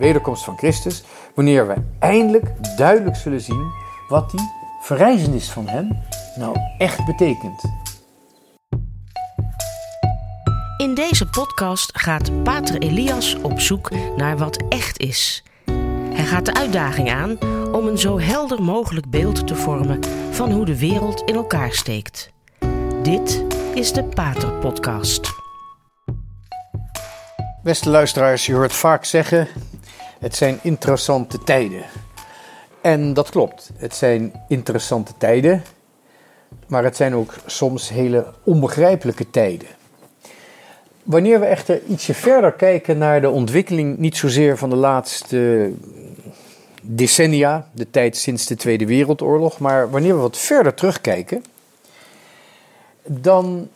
wederkomst van Christus, wanneer we eindelijk duidelijk zullen zien wat die verrijzenis van hem nou echt betekent. In deze podcast gaat Pater Elias op zoek naar wat echt is. Hij gaat de uitdaging aan om een zo helder mogelijk beeld te vormen van hoe de wereld in elkaar steekt. Dit is de Pater Podcast. Beste luisteraars, je hoort vaak zeggen, het zijn interessante tijden. En dat klopt, het zijn interessante tijden, maar het zijn ook soms hele onbegrijpelijke tijden. Wanneer we echter ietsje verder kijken naar de ontwikkeling, niet zozeer van de laatste decennia, de tijd sinds de Tweede Wereldoorlog, maar wanneer we wat verder terugkijken, dan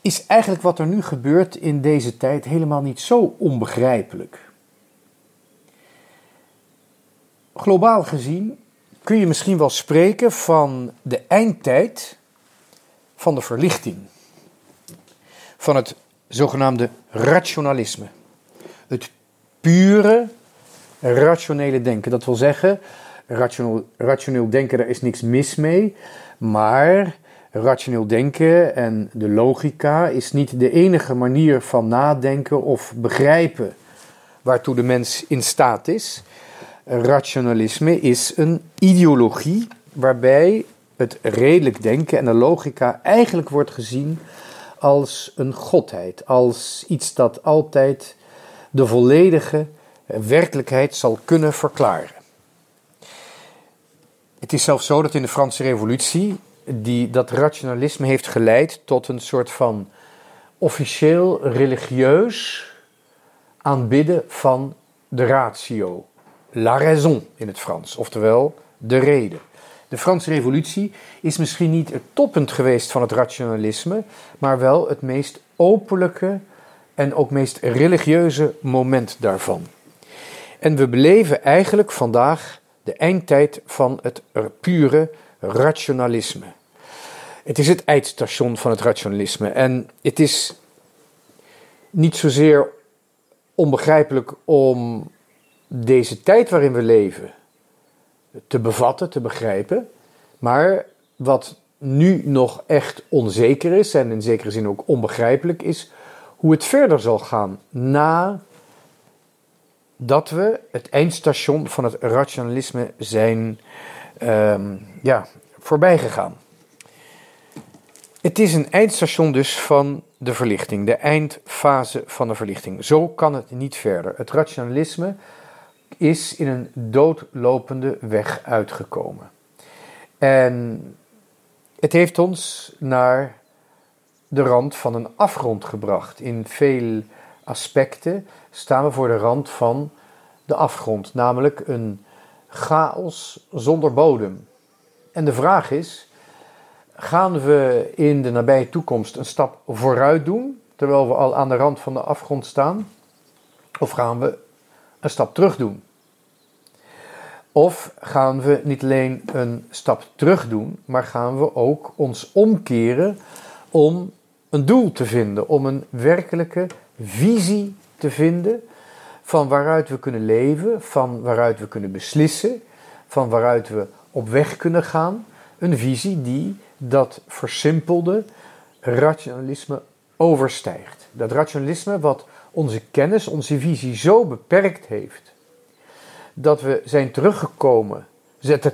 is eigenlijk wat er nu gebeurt in deze tijd helemaal niet zo onbegrijpelijk. Globaal gezien kun je misschien wel spreken van de eindtijd van de verlichting, van het zogenaamde rationalisme. Het pure rationele denken. Dat wil zeggen, rationeel denken, daar is niks mis mee, maar rationeel denken en de logica is niet de enige manier van nadenken of begrijpen waartoe de mens in staat is. Rationalisme is een ideologie waarbij het redelijk denken en de logica eigenlijk wordt gezien als een godheid, als iets dat altijd de volledige werkelijkheid zal kunnen verklaren. Het is zelfs zo dat in de Franse Revolutie dat rationalisme heeft geleid tot een soort van officieel religieus aanbidden van de ratio. La raison in het Frans, oftewel de reden. De Franse Revolutie is misschien niet het toppunt geweest van het rationalisme, maar wel het meest openlijke en ook meest religieuze moment daarvan. En we beleven eigenlijk vandaag de eindtijd van het pure rationalisme. Het is het eindstation van het rationalisme en het is niet zozeer onbegrijpelijk om deze tijd waarin we leven te bevatten, te begrijpen, maar wat nu nog echt onzeker is en in zekere zin ook onbegrijpelijk is, hoe het verder zal gaan nadat we het eindstation van het rationalisme zijn voorbij gegaan. Het is een eindstation dus van de verlichting, de eindfase van de verlichting. Zo kan het niet verder. Het rationalisme is in een doodlopende weg uitgekomen. En het heeft ons naar de rand van een afgrond gebracht. In veel aspecten staan we voor de rand van de afgrond, namelijk een chaos zonder bodem. En de vraag is, gaan we in de nabije toekomst een stap vooruit doen, terwijl we al aan de rand van de afgrond staan, of gaan we een stap terug doen? Of gaan we niet alleen een stap terug doen, maar gaan we ook ons omkeren om een doel te vinden, om een werkelijke visie te vinden van waaruit we kunnen leven, van waaruit we kunnen beslissen, van waaruit we op weg kunnen gaan. Een visie die dat versimpelde rationalisme overstijgt. Dat rationalisme wat onze kennis, onze visie zo beperkt heeft, dat we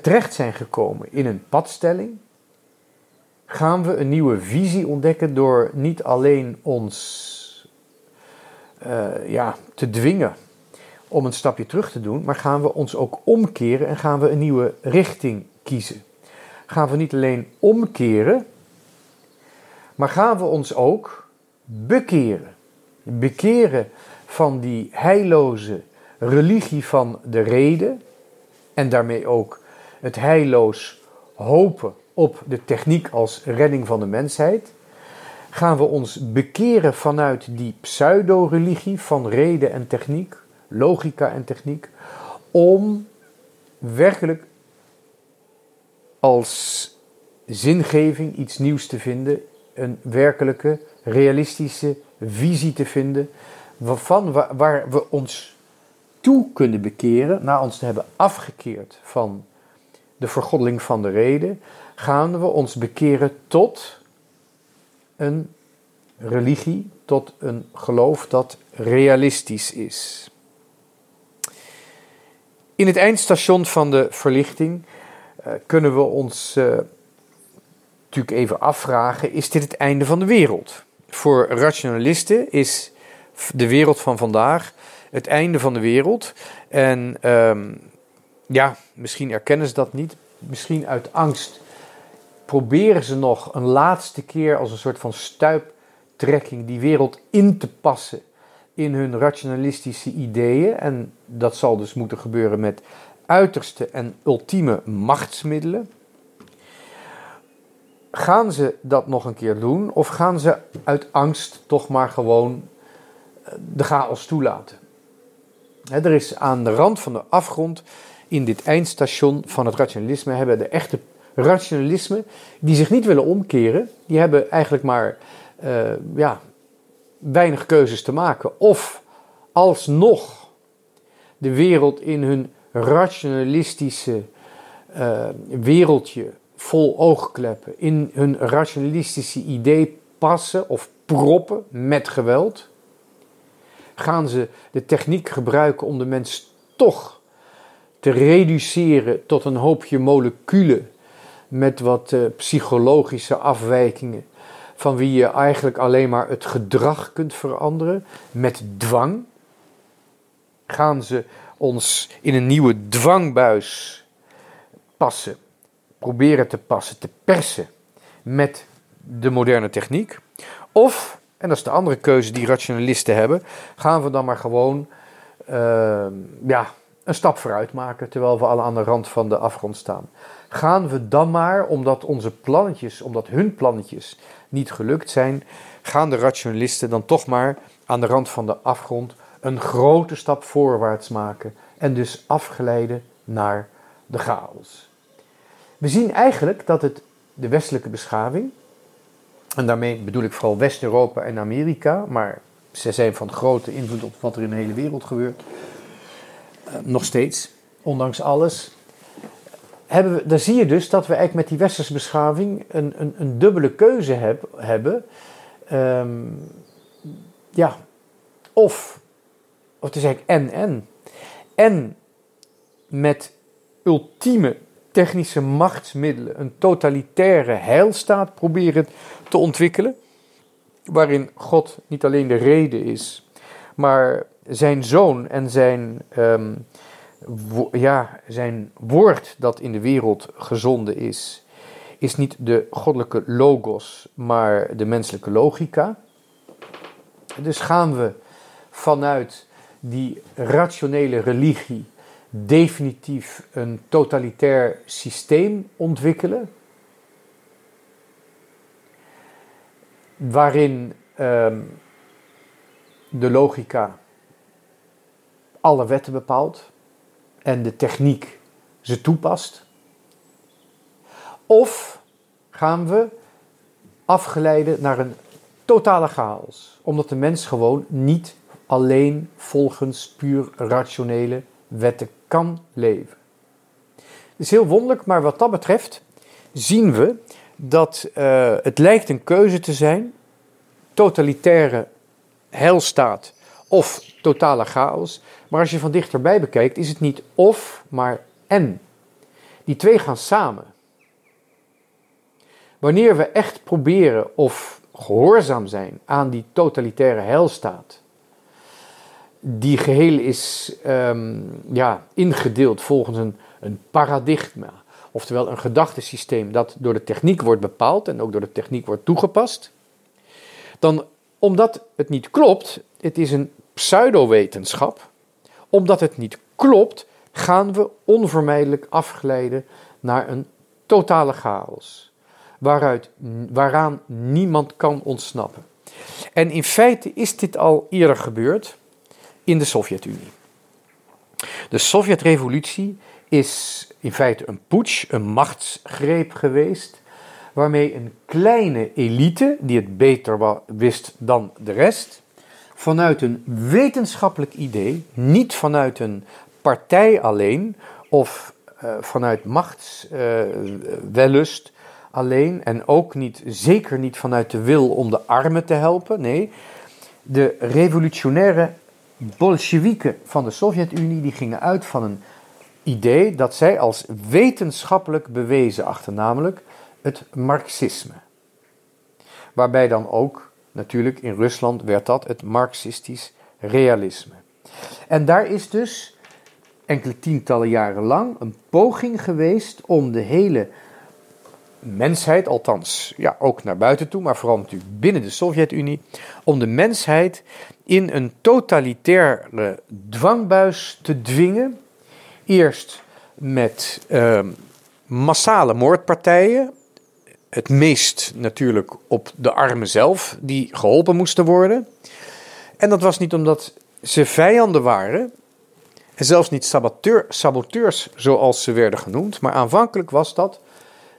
terecht zijn gekomen in een padstelling, gaan we een nieuwe visie ontdekken door niet alleen ons te dwingen om een stapje terug te doen, maar gaan we ons ook omkeren en gaan we een nieuwe richting kiezen. Gaan we niet alleen omkeren, maar gaan we ons ook bekeren. Bekeren van die heilloze religie van de reden en daarmee ook het heilloos hopen op de techniek als redding van de mensheid, gaan we ons bekeren vanuit die pseudo-religie van reden en techniek, logica en techniek, om werkelijk als zingeving iets nieuws te vinden, een werkelijke, realistische visie te vinden, waarvan we ons toe kunnen bekeren, na ons te hebben afgekeerd van de vergoddeling van de rede, gaan we ons bekeren tot een religie, tot een geloof dat realistisch is. In het eindstation van de verlichting kunnen we ons natuurlijk even afvragen, is dit het einde van de wereld? Voor rationalisten is de wereld van vandaag het einde van de wereld. En misschien erkennen ze dat niet. Misschien uit angst proberen ze nog een laatste keer als een soort van stuiptrekking die wereld in te passen in hun rationalistische ideeën. En dat zal dus moeten gebeuren met uiterste en ultieme machtsmiddelen. Gaan ze dat nog een keer doen of gaan ze uit angst toch maar gewoon de chaos toelaten? Er is aan de rand van de afgrond in dit eindstation van het rationalisme hebben de echte rationalisten die zich niet willen omkeren, die hebben eigenlijk maar weinig keuzes te maken. Of alsnog de wereld in hun rationalistische wereldje vol oogkleppen, in hun rationalistische idee passen of proppen met geweld, gaan ze de techniek gebruiken om de mens toch te reduceren tot een hoopje moleculen met wat psychologische afwijkingen van wie je eigenlijk alleen maar het gedrag kunt veranderen met dwang. Gaan ze ons in een nieuwe dwangbuis passen, proberen te passen, te persen met de moderne techniek? Of, en dat is de andere keuze die rationalisten hebben, gaan we dan maar gewoon een stap vooruit maken terwijl we al aan de rand van de afgrond staan. Gaan we dan maar, omdat hun plannetjes niet gelukt zijn, gaan de rationalisten dan toch maar aan de rand van de afgrond een grote stap voorwaarts maken en dus afgeleiden naar de chaos. We zien eigenlijk dat de westelijke beschaving, en daarmee bedoel ik vooral West-Europa en Amerika, maar ze zijn van grote invloed op wat er in de hele wereld gebeurt, nog steeds, ondanks alles, daar zie je dus dat we eigenlijk met die westerse beschaving een dubbele keuze hebben. Of het is eigenlijk en. En met ultieme technische machtsmiddelen een totalitaire heilstaat proberen te ontwikkelen, waarin God niet alleen de rede is, maar zijn zoon en zijn woord dat in de wereld gezonden is, is niet de goddelijke logos, maar de menselijke logica. Dus gaan we vanuit die rationele religie definitief een totalitair systeem ontwikkelen, waarin de logica alle wetten bepaalt en de techniek ze toepast? Of gaan we afgeleiden naar een totale chaos, omdat de mens gewoon niet alleen volgens puur rationele wetten kan leven? Het is heel wonderlijk, maar wat dat betreft zien we dat het lijkt een keuze te zijn: totalitaire heilstaat of totale chaos. Maar als je van dichterbij bekijkt, is het niet of, maar en. Die twee gaan samen. Wanneer we echt proberen of gehoorzaam zijn aan die totalitaire heilstaat, die geheel is ingedeeld volgens een paradigma, oftewel een gedachtesysteem dat door de techniek wordt bepaald en ook door de techniek wordt toegepast, dan, omdat het niet klopt, het is een pseudowetenschap, omdat het niet klopt, gaan we onvermijdelijk afglijden naar een totale chaos, waaraan niemand kan ontsnappen. En in feite is dit al eerder gebeurd in de Sovjet-Unie. De Sovjet-Revolutie is in feite een putsch, een machtsgreep geweest, waarmee een kleine elite, die het beter wist dan de rest, vanuit een wetenschappelijk idee, niet vanuit een partij alleen of vanuit machtswellust alleen en ook niet, zeker niet vanuit de wil om de armen te helpen. Nee, de revolutionaire Bolsjewieken van de Sovjet-Unie die gingen uit van een idee dat zij als wetenschappelijk bewezen achten, namelijk het Marxisme. Waarbij dan ook, natuurlijk in Rusland werd dat het Marxistisch realisme. En daar is dus enkele tientallen jaren lang een poging geweest om de hele mensheid, althans ja, ook naar buiten toe, maar vooral natuurlijk binnen de Sovjet-Unie, om de mensheid in een totalitaire dwangbuis te dwingen. Eerst met massale moordpartijen, het meest natuurlijk op de armen zelf, die geholpen moesten worden. En dat was niet omdat ze vijanden waren, en zelfs niet saboteurs zoals ze werden genoemd, maar aanvankelijk was dat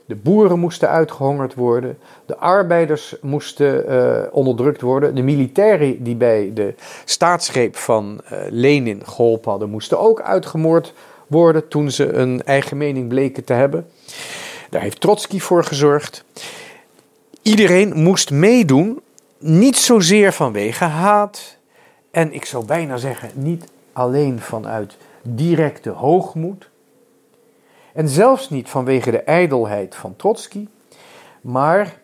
de boeren moesten uitgehongerd worden, de arbeiders moesten onderdrukt worden, de militairen die bij de staatsgreep van Lenin geholpen hadden, moesten ook uitgemoord worden toen ze een eigen mening bleken te hebben. Daar heeft Trotsky voor gezorgd. Iedereen moest meedoen, niet zozeer vanwege haat en ik zou bijna zeggen niet alleen vanuit directe hoogmoed en zelfs niet vanwege de ijdelheid van Trotsky, maar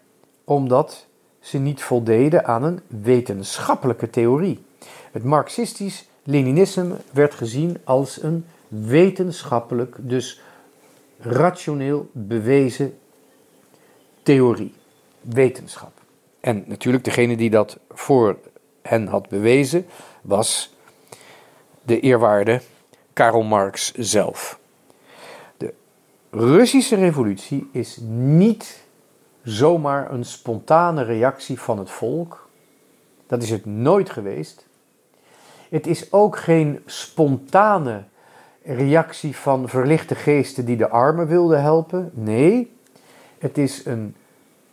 omdat ze niet voldeden aan een wetenschappelijke theorie. Het Marxistisch Leninisme werd gezien als een wetenschappelijk, dus rationeel bewezen theorie, wetenschap. En natuurlijk degene die dat voor hen had bewezen was de eerwaarde Karl Marx zelf. De Russische revolutie is niet zomaar een spontane reactie van het volk. Dat is het nooit geweest. Het is ook geen spontane reactie van verlichte geesten die de armen wilden helpen. Nee, het is een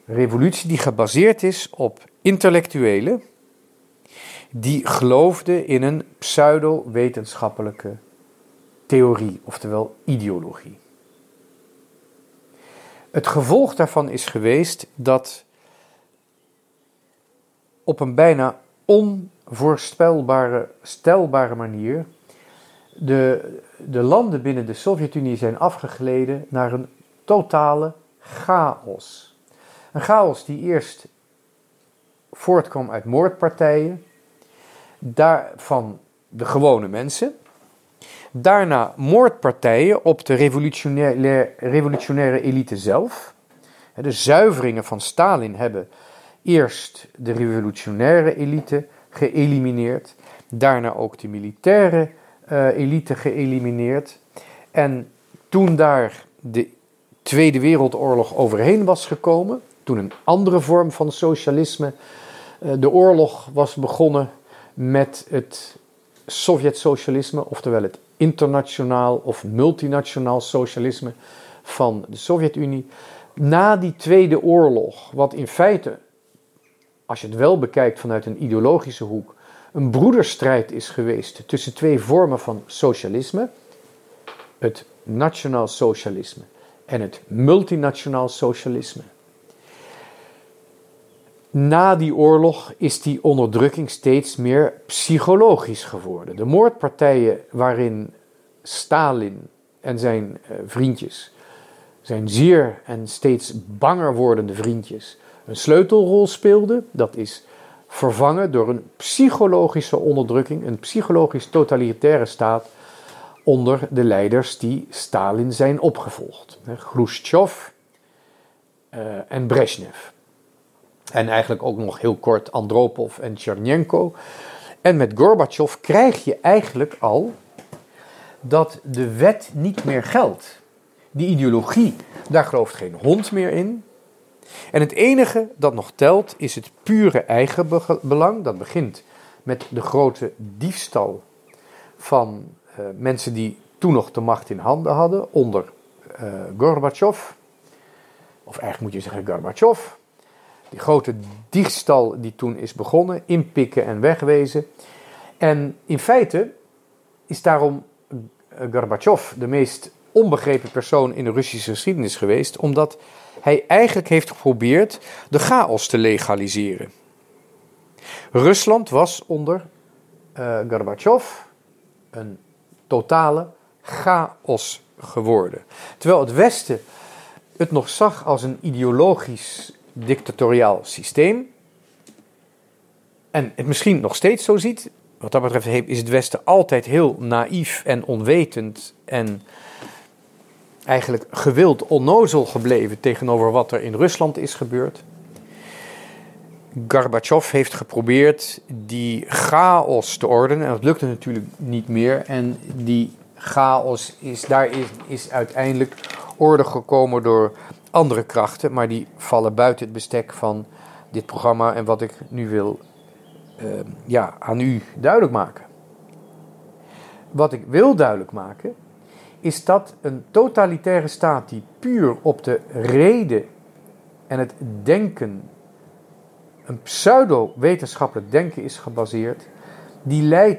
revolutie die gebaseerd is op intellectuelen die geloofden in een pseudo-wetenschappelijke theorie, oftewel ideologie. Het gevolg daarvan is geweest dat op een bijna onvoorstelbare manier de landen binnen de Sovjet-Unie zijn afgegleden naar een totale chaos. Een chaos die eerst voortkwam uit moordpartijen, daarvan de gewone mensen. Daarna moordpartijen op de revolutionaire elite zelf. De zuiveringen van Stalin hebben eerst de revolutionaire elite geëlimineerd, daarna ook de militaire elite geëlimineerd. En toen daar de Tweede Wereldoorlog overheen was gekomen, toen een andere vorm van socialisme, de oorlog was begonnen met het Sovjet-socialisme, oftewel het internationaal of multinationaal socialisme van de Sovjet-Unie. Na die Tweede Oorlog, wat in feite, als je het wel bekijkt vanuit een ideologische hoek, een broederstrijd is geweest tussen twee vormen van socialisme, het nationaal socialisme en het multinationaal socialisme. Na die oorlog is die onderdrukking steeds meer psychologisch geworden. De moordpartijen waarin Stalin en zijn vriendjes, zijn zeer en steeds banger wordende vriendjes, een sleutelrol speelden, dat is vervangen door een psychologische onderdrukking, een psychologisch totalitaire staat onder de leiders die Stalin zijn opgevolgd. Chroesjtsjov en Brezhnev. En eigenlijk ook nog heel kort Andropov en Chernenko. En met Gorbatsjov krijg je eigenlijk al dat de wet niet meer geldt. Die ideologie, daar gelooft geen hond meer in. En het enige dat nog telt is het pure eigen belang. Dat begint met de grote diefstal van mensen die toen nog de macht in handen hadden onder Gorbatsjov. Of eigenlijk moet je zeggen Gorbatsjov. Die grote diefstal die toen is begonnen, inpikken en wegwezen. En in feite is daarom Gorbatsjov de meest onbegrepen persoon in de Russische geschiedenis geweest, omdat hij eigenlijk heeft geprobeerd de chaos te legaliseren. Rusland was onder Gorbatsjov een totale chaos geworden. Terwijl het Westen het nog zag als een ideologisch dictatoriaal systeem en het misschien nog steeds zo ziet. Wat dat betreft is het Westen altijd heel naïef en onwetend en eigenlijk gewild onnozel gebleven tegenover wat er in Rusland is gebeurd. Gorbatsjov heeft geprobeerd die chaos te ordenen en dat lukte natuurlijk niet meer. En die chaos is uiteindelijk orde gekomen door andere krachten, maar die vallen buiten het bestek van dit programma en wat ik nu wil aan u duidelijk maken. Wat ik wil duidelijk maken is dat een totalitaire staat die puur op de reden en het denken, een pseudo-wetenschappelijk denken is gebaseerd, die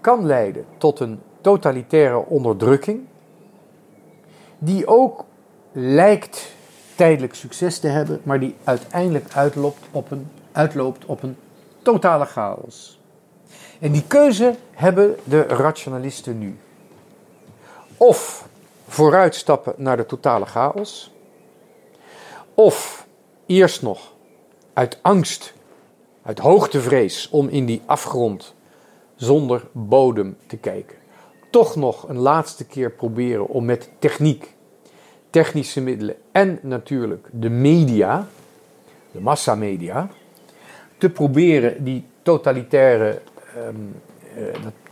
kan leiden tot een totalitaire onderdrukking, die ook lijkt tijdelijk succes te hebben, maar die uiteindelijk uitloopt op een totale chaos. En die keuze hebben de rationalisten nu. Of vooruitstappen naar de totale chaos, of eerst nog uit angst, uit hoogtevrees om in die afgrond zonder bodem te kijken, toch nog een laatste keer proberen om met techniek, technische middelen en natuurlijk de media, de massamedia, te proberen die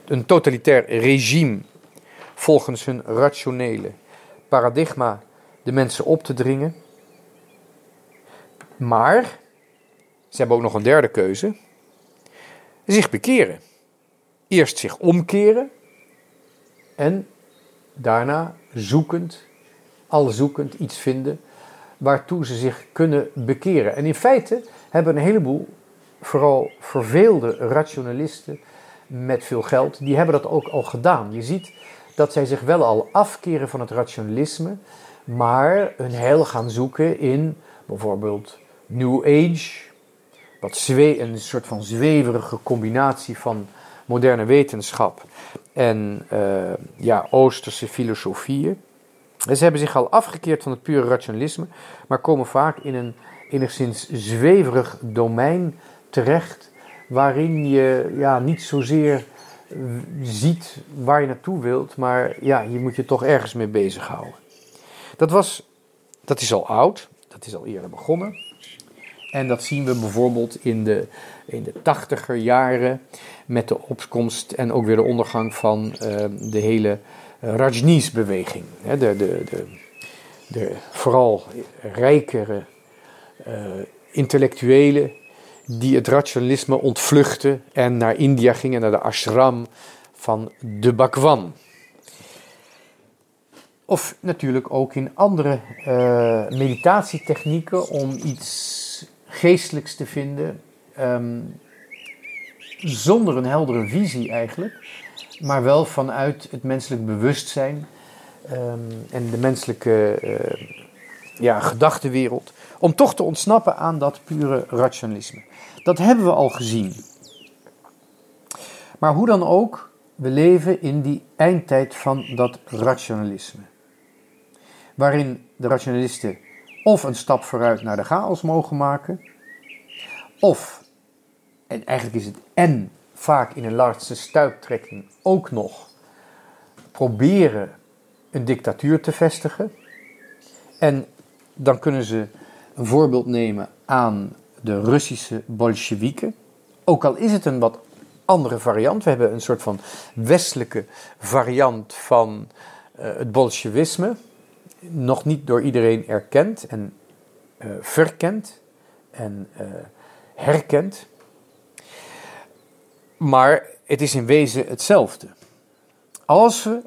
een totalitair regime volgens hun rationele paradigma de mensen op te dringen. Maar ze hebben ook nog een derde keuze. Zich bekeren. Eerst zich omkeren en daarna al zoekend iets vinden waartoe ze zich kunnen bekeren. En in feite hebben een heleboel, vooral verveelde rationalisten met veel geld, die hebben dat ook al gedaan. Je ziet dat zij zich wel al afkeren van het rationalisme, maar hun heil gaan zoeken in bijvoorbeeld New Age, wat een soort van zweverige combinatie van moderne wetenschap en Oosterse filosofieën. En ze hebben zich al afgekeerd van het pure rationalisme, maar komen vaak in een enigszins zweverig domein terecht, waarin je niet zozeer ziet waar je naartoe wilt, maar je moet je toch ergens mee bezighouden. Dat is al oud, dat is al eerder begonnen. En dat zien we bijvoorbeeld in de 80er jaren met de opkomst en ook weer de ondergang van de hele Rajneesbeweging. De vooral rijkere intellectuelen die het rationalisme ontvluchten en naar India gingen, naar de ashram van de Bhagwan. Of natuurlijk ook in andere meditatietechnieken om iets geestelijks te vinden, zonder een heldere visie eigenlijk, maar wel vanuit het menselijk bewustzijn en de menselijke gedachtenwereld, om toch te ontsnappen aan dat pure rationalisme. Dat hebben we al gezien. Maar hoe dan ook, we leven in die eindtijd van dat rationalisme, waarin de rationalisten of een stap vooruit naar de chaos mogen maken, of, en eigenlijk is het en vaak in een laatste stuiptrekking ook nog, proberen een dictatuur te vestigen. En dan kunnen ze een voorbeeld nemen aan de Russische Bolsjewieken. Ook al is het een wat andere variant. We hebben een soort van westelijke variant van het Bolsjewisme. Nog niet door iedereen erkend en verkend en herkend. Maar het is in wezen hetzelfde.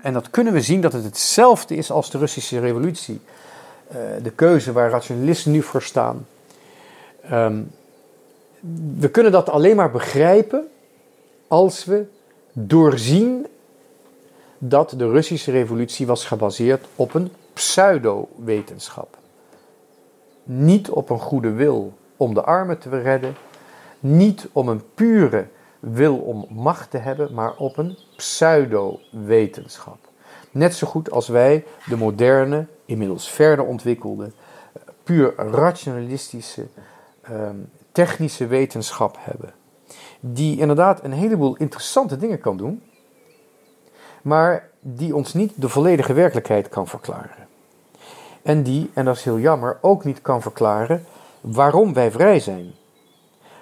En dat kunnen we zien, dat het hetzelfde is als de Russische Revolutie. De keuze waar rationalisten nu voor staan, We kunnen dat alleen maar begrijpen als we doorzien dat de Russische revolutie was gebaseerd op een pseudo-wetenschap. Niet op een goede wil om de armen te redden, niet om een pure wil om macht te hebben, maar op een pseudo-wetenschap. Net zo goed als wij de moderne, inmiddels verder ontwikkelde, puur rationalistische, technische wetenschap hebben. Die inderdaad een heleboel interessante dingen kan doen, maar die ons niet de volledige werkelijkheid kan verklaren. En die, en dat is heel jammer, ook niet kan verklaren waarom wij vrij zijn.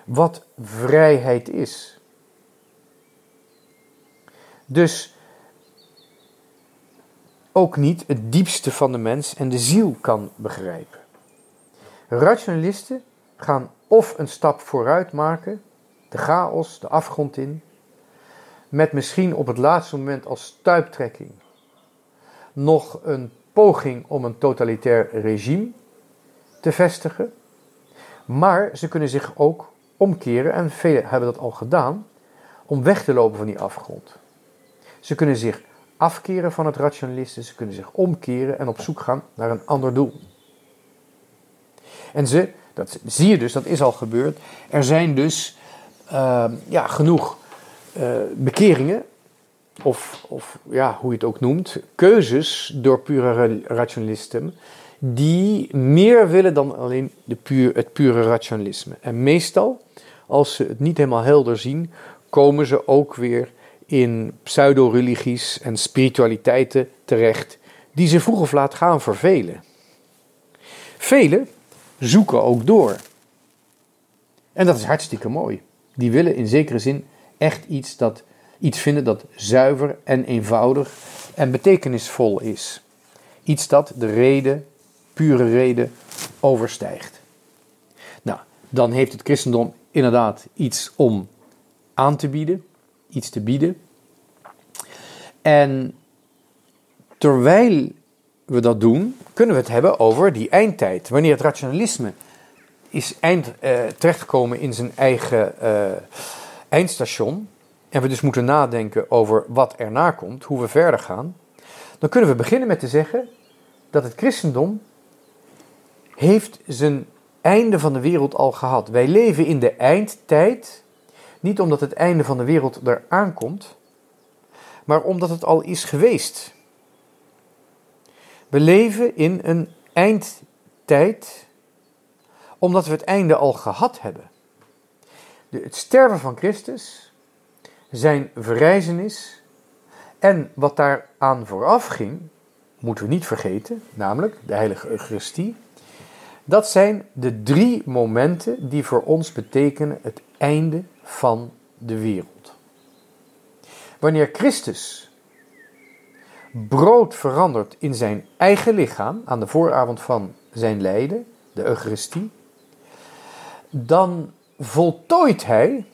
Wat vrijheid is. Dus ook niet het diepste van de mens en de ziel kan begrijpen. Rationalisten gaan of een stap vooruit maken, de chaos, de afgrond in, met misschien op het laatste moment als stuiptrekking nog een poging om een totalitair regime te vestigen. Maar ze kunnen zich ook omkeren, en velen hebben dat al gedaan, om weg te lopen van die afgrond. Ze kunnen zich afkeren van het rationalisme, ze kunnen zich omkeren en op zoek gaan naar een ander doel. En ze, dat zie je dus, dat is al gebeurd, er zijn dus genoeg bekeringen, of hoe je het ook noemt, keuzes door pure rationalisten, die meer willen dan alleen het pure rationalisme. En meestal, als ze het niet helemaal helder zien, komen ze ook weer in pseudo-religies en spiritualiteiten terecht, die ze vroeg of laat gaan vervelen. Velen zoeken ook door. En dat is hartstikke mooi. Die willen in zekere zin echt iets vinden dat zuiver en eenvoudig en betekenisvol is. Iets dat de pure reden overstijgt. Nou, dan heeft het christendom inderdaad iets om aan te bieden, iets te bieden. En terwijl we dat doen, kunnen we het hebben over die eindtijd. Wanneer het rationalisme is terechtgekomen in zijn eigen eindstation, en we dus moeten nadenken over wat erna komt, hoe we verder gaan, dan kunnen we beginnen met te zeggen dat het christendom heeft zijn einde van de wereld al gehad. Wij leven in de eindtijd, niet omdat het einde van de wereld eraan komt, maar omdat het al is geweest. We leven in een eindtijd, omdat we het einde al gehad hebben. Het sterven van Christus, zijn verrijzenis en wat daaraan vooraf ging, moeten we niet vergeten, namelijk de Heilige Eucharistie. Dat zijn de 3 momenten die voor ons betekenen het einde van de wereld. Wanneer Christus brood verandert in zijn eigen lichaam, aan de vooravond van zijn lijden, de Eucharistie, dan voltooit hij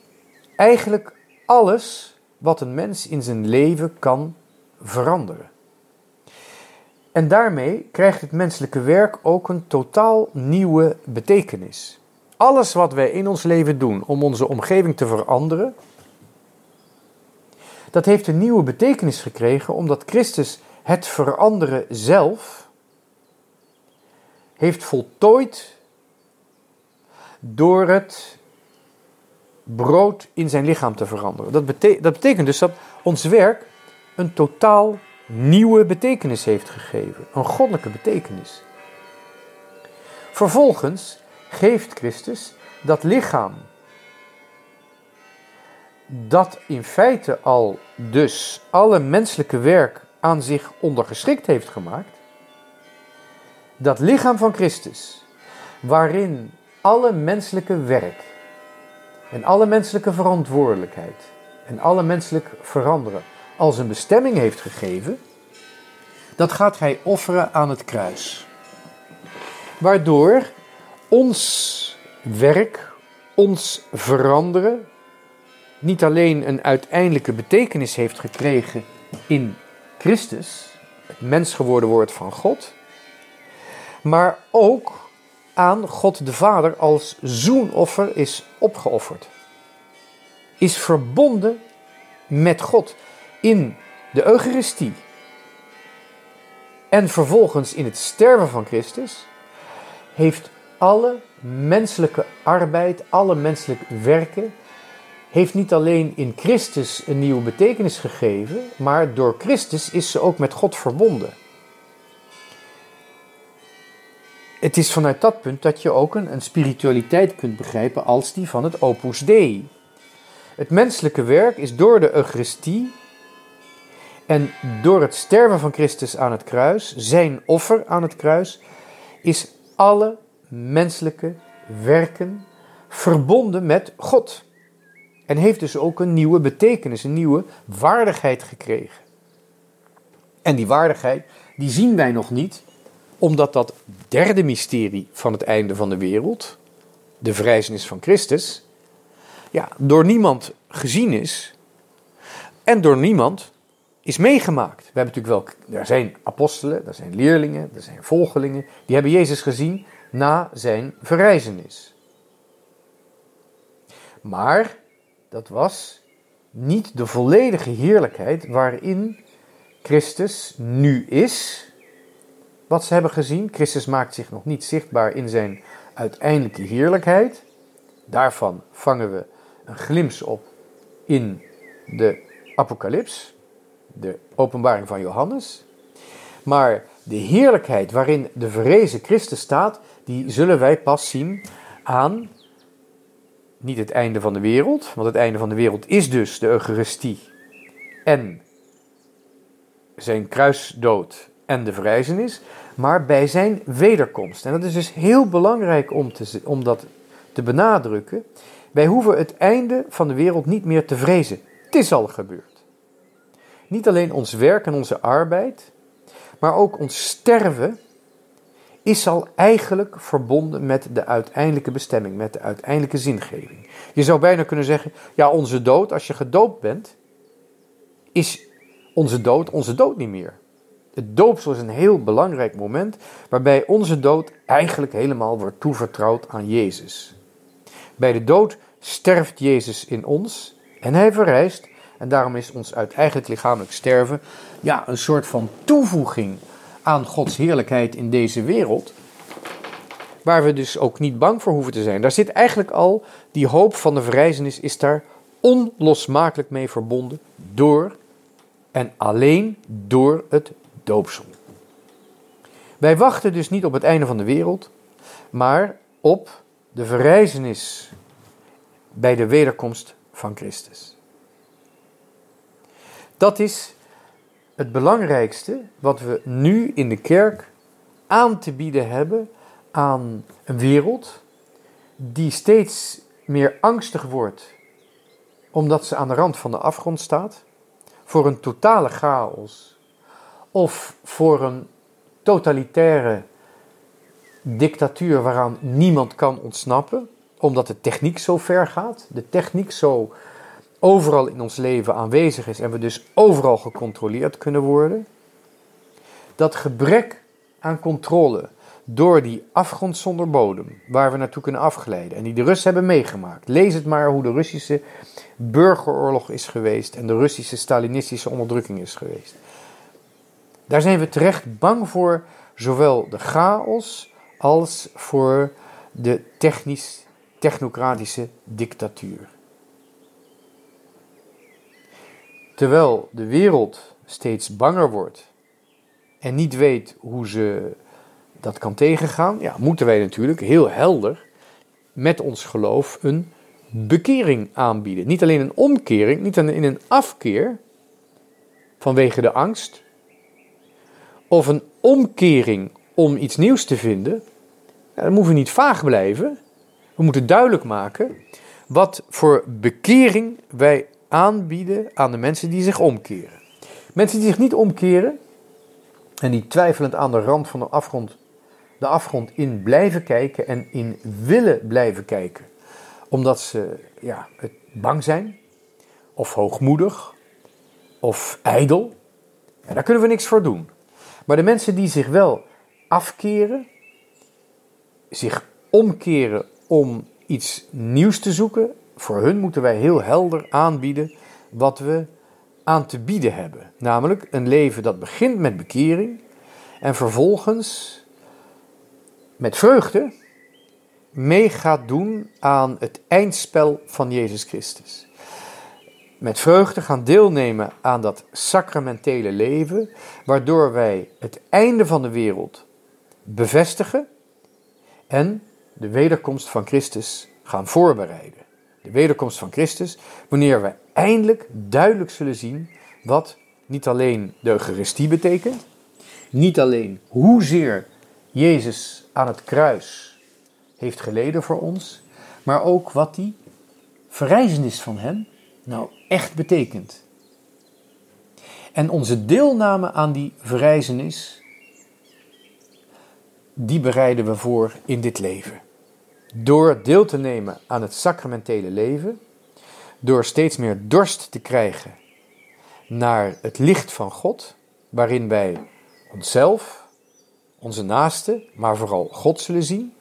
eigenlijk alles wat een mens in zijn leven kan veranderen. En daarmee krijgt het menselijke werk ook een totaal nieuwe betekenis. Alles wat wij in ons leven doen om onze omgeving te veranderen, dat heeft een nieuwe betekenis gekregen, omdat Christus het veranderen zelf heeft voltooid door het brood in zijn lichaam te veranderen. Dat betekent dus dat ons werk een totaal nieuwe betekenis heeft gegeven. Een goddelijke betekenis. Vervolgens geeft Christus dat lichaam, dat in feite al dus alle menselijke werk aan zich ondergeschikt heeft gemaakt, dat lichaam van Christus, waarin alle menselijke werk en alle menselijke verantwoordelijkheid en alle menselijk veranderen als een bestemming heeft gegeven, dat gaat hij offeren aan het kruis. Waardoor ons werk, ons veranderen, niet alleen een uiteindelijke betekenis heeft gekregen in Christus, het mens geworden woord van God, maar ook aan God de Vader als zoenoffer is opgeofferd. Is verbonden met God in de Eucharistie. En vervolgens in het sterven van Christus heeft alle menselijke arbeid, alle menselijke werken, heeft niet alleen in Christus een nieuwe betekenis gegeven, maar door Christus is ze ook met God verbonden. Het is vanuit dat punt dat je ook een spiritualiteit kunt begrijpen als die van het Opus Dei. Het menselijke werk is door de Eucharistie en door het sterven van Christus aan het kruis, zijn offer aan het kruis, is alle menselijke werken verbonden met God. En heeft dus ook een nieuwe betekenis, een nieuwe waardigheid gekregen. En die waardigheid, die zien wij nog niet, omdat dat derde mysterie van het einde van de wereld, de verrijzenis van Christus, ja, door niemand gezien is en door niemand is meegemaakt. We hebben natuurlijk wel, er zijn apostelen, er zijn leerlingen, er zijn volgelingen, die hebben Jezus gezien na zijn verrijzenis. Maar dat was niet de volledige heerlijkheid waarin Christus nu is, wat ze hebben gezien. Christus maakt zich nog niet zichtbaar in zijn uiteindelijke heerlijkheid. Daarvan vangen we een glimps op in de Apocalyps, de openbaring van Johannes. Maar de heerlijkheid waarin de verrezen Christus staat, die zullen wij pas zien aan niet het einde van de wereld, want het einde van de wereld is dus de Eucharistie en zijn kruisdood en de verrijzenis, maar bij zijn wederkomst. En dat is dus heel belangrijk om dat te benadrukken. Wij hoeven het einde van de wereld niet meer te vrezen. Het is al gebeurd. Niet alleen ons werk en onze arbeid, maar ook ons sterven is al eigenlijk verbonden met de uiteindelijke bestemming, met de uiteindelijke zingeving. Je zou bijna kunnen zeggen, ja, onze dood, als je gedoopt bent, is onze dood niet meer. Het doopsel is een heel belangrijk moment waarbij onze dood eigenlijk helemaal wordt toevertrouwd aan Jezus. Bij de dood sterft Jezus in ons en hij verrijst. En daarom is ons uiteindelijk lichamelijk sterven ja, een soort van toevoeging aan Gods heerlijkheid in deze wereld, waar we dus ook niet bang voor hoeven te zijn. Daar zit eigenlijk al, die hoop van de verrijzenis is daar onlosmakelijk mee verbonden door en alleen door het doopsel. Wij wachten dus niet op het einde van de wereld, maar op de verrijzenis bij de wederkomst van Christus. Dat is het belangrijkste wat we nu in de kerk aan te bieden hebben aan een wereld die steeds meer angstig wordt omdat ze aan de rand van de afgrond staat, voor een totale chaos of voor een totalitaire dictatuur waaraan niemand kan ontsnappen, omdat de techniek zo ver gaat, de techniek zo overal in ons leven aanwezig is en we dus overal gecontroleerd kunnen worden. Dat gebrek aan controle door die afgrond zonder bodem, waar we naartoe kunnen afglijden en die de Russen hebben meegemaakt. Lees het maar hoe de Russische burgeroorlog is geweest en de Russische Stalinistische onderdrukking is geweest. Daar zijn we terecht bang voor, zowel de chaos als voor de technocratische dictatuur. Terwijl de wereld steeds banger wordt en niet weet hoe ze dat kan tegengaan, ja, moeten wij natuurlijk heel helder met ons geloof een bekering aanbieden. Niet alleen een omkering, niet alleen een afkeer vanwege de angst, of een omkering om iets nieuws te vinden. Dan moeten we niet vaag blijven. We moeten duidelijk maken wat voor bekering wij aanbieden aan de mensen die zich omkeren. Mensen die zich niet omkeren en die twijfelend aan de rand van de afgrond in blijven kijken en in willen blijven kijken, omdat ze ja, bang zijn of hoogmoedig of ijdel. En daar kunnen we niks voor doen. Maar de mensen die zich wel afkeren zich omkeren om iets nieuws te zoeken. Voor hun moeten wij heel helder aanbieden wat we aan te bieden hebben. Namelijk een leven dat begint met bekering en vervolgens met vreugde mee gaat doen aan het eindspel van Jezus Christus. Met vreugde gaan deelnemen aan dat sacramentele leven, waardoor wij het einde van de wereld bevestigen en de wederkomst van Christus gaan voorbereiden. De wederkomst van Christus, wanneer we eindelijk duidelijk zullen zien wat niet alleen de Eucharistie betekent, niet alleen hoezeer Jezus aan het kruis heeft geleden voor ons, maar ook wat die verrijzenis van hem nou echt betekent. En onze deelname aan die verrijzenis, die bereiden we voor in dit leven. Door deel te nemen aan het sacramentele leven, door steeds meer dorst te krijgen naar het licht van God, waarin wij onszelf, onze naasten, maar vooral God zullen zien,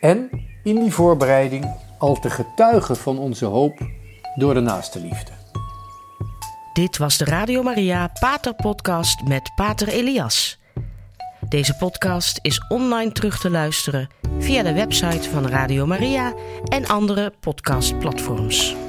en in die voorbereiding al te getuigen van onze hoop door de naastenliefde. Dit was de Radio Maria Pater Podcast met Pater Elias. Deze podcast is online terug te luisteren via de website van Radio Maria en andere podcastplatforms.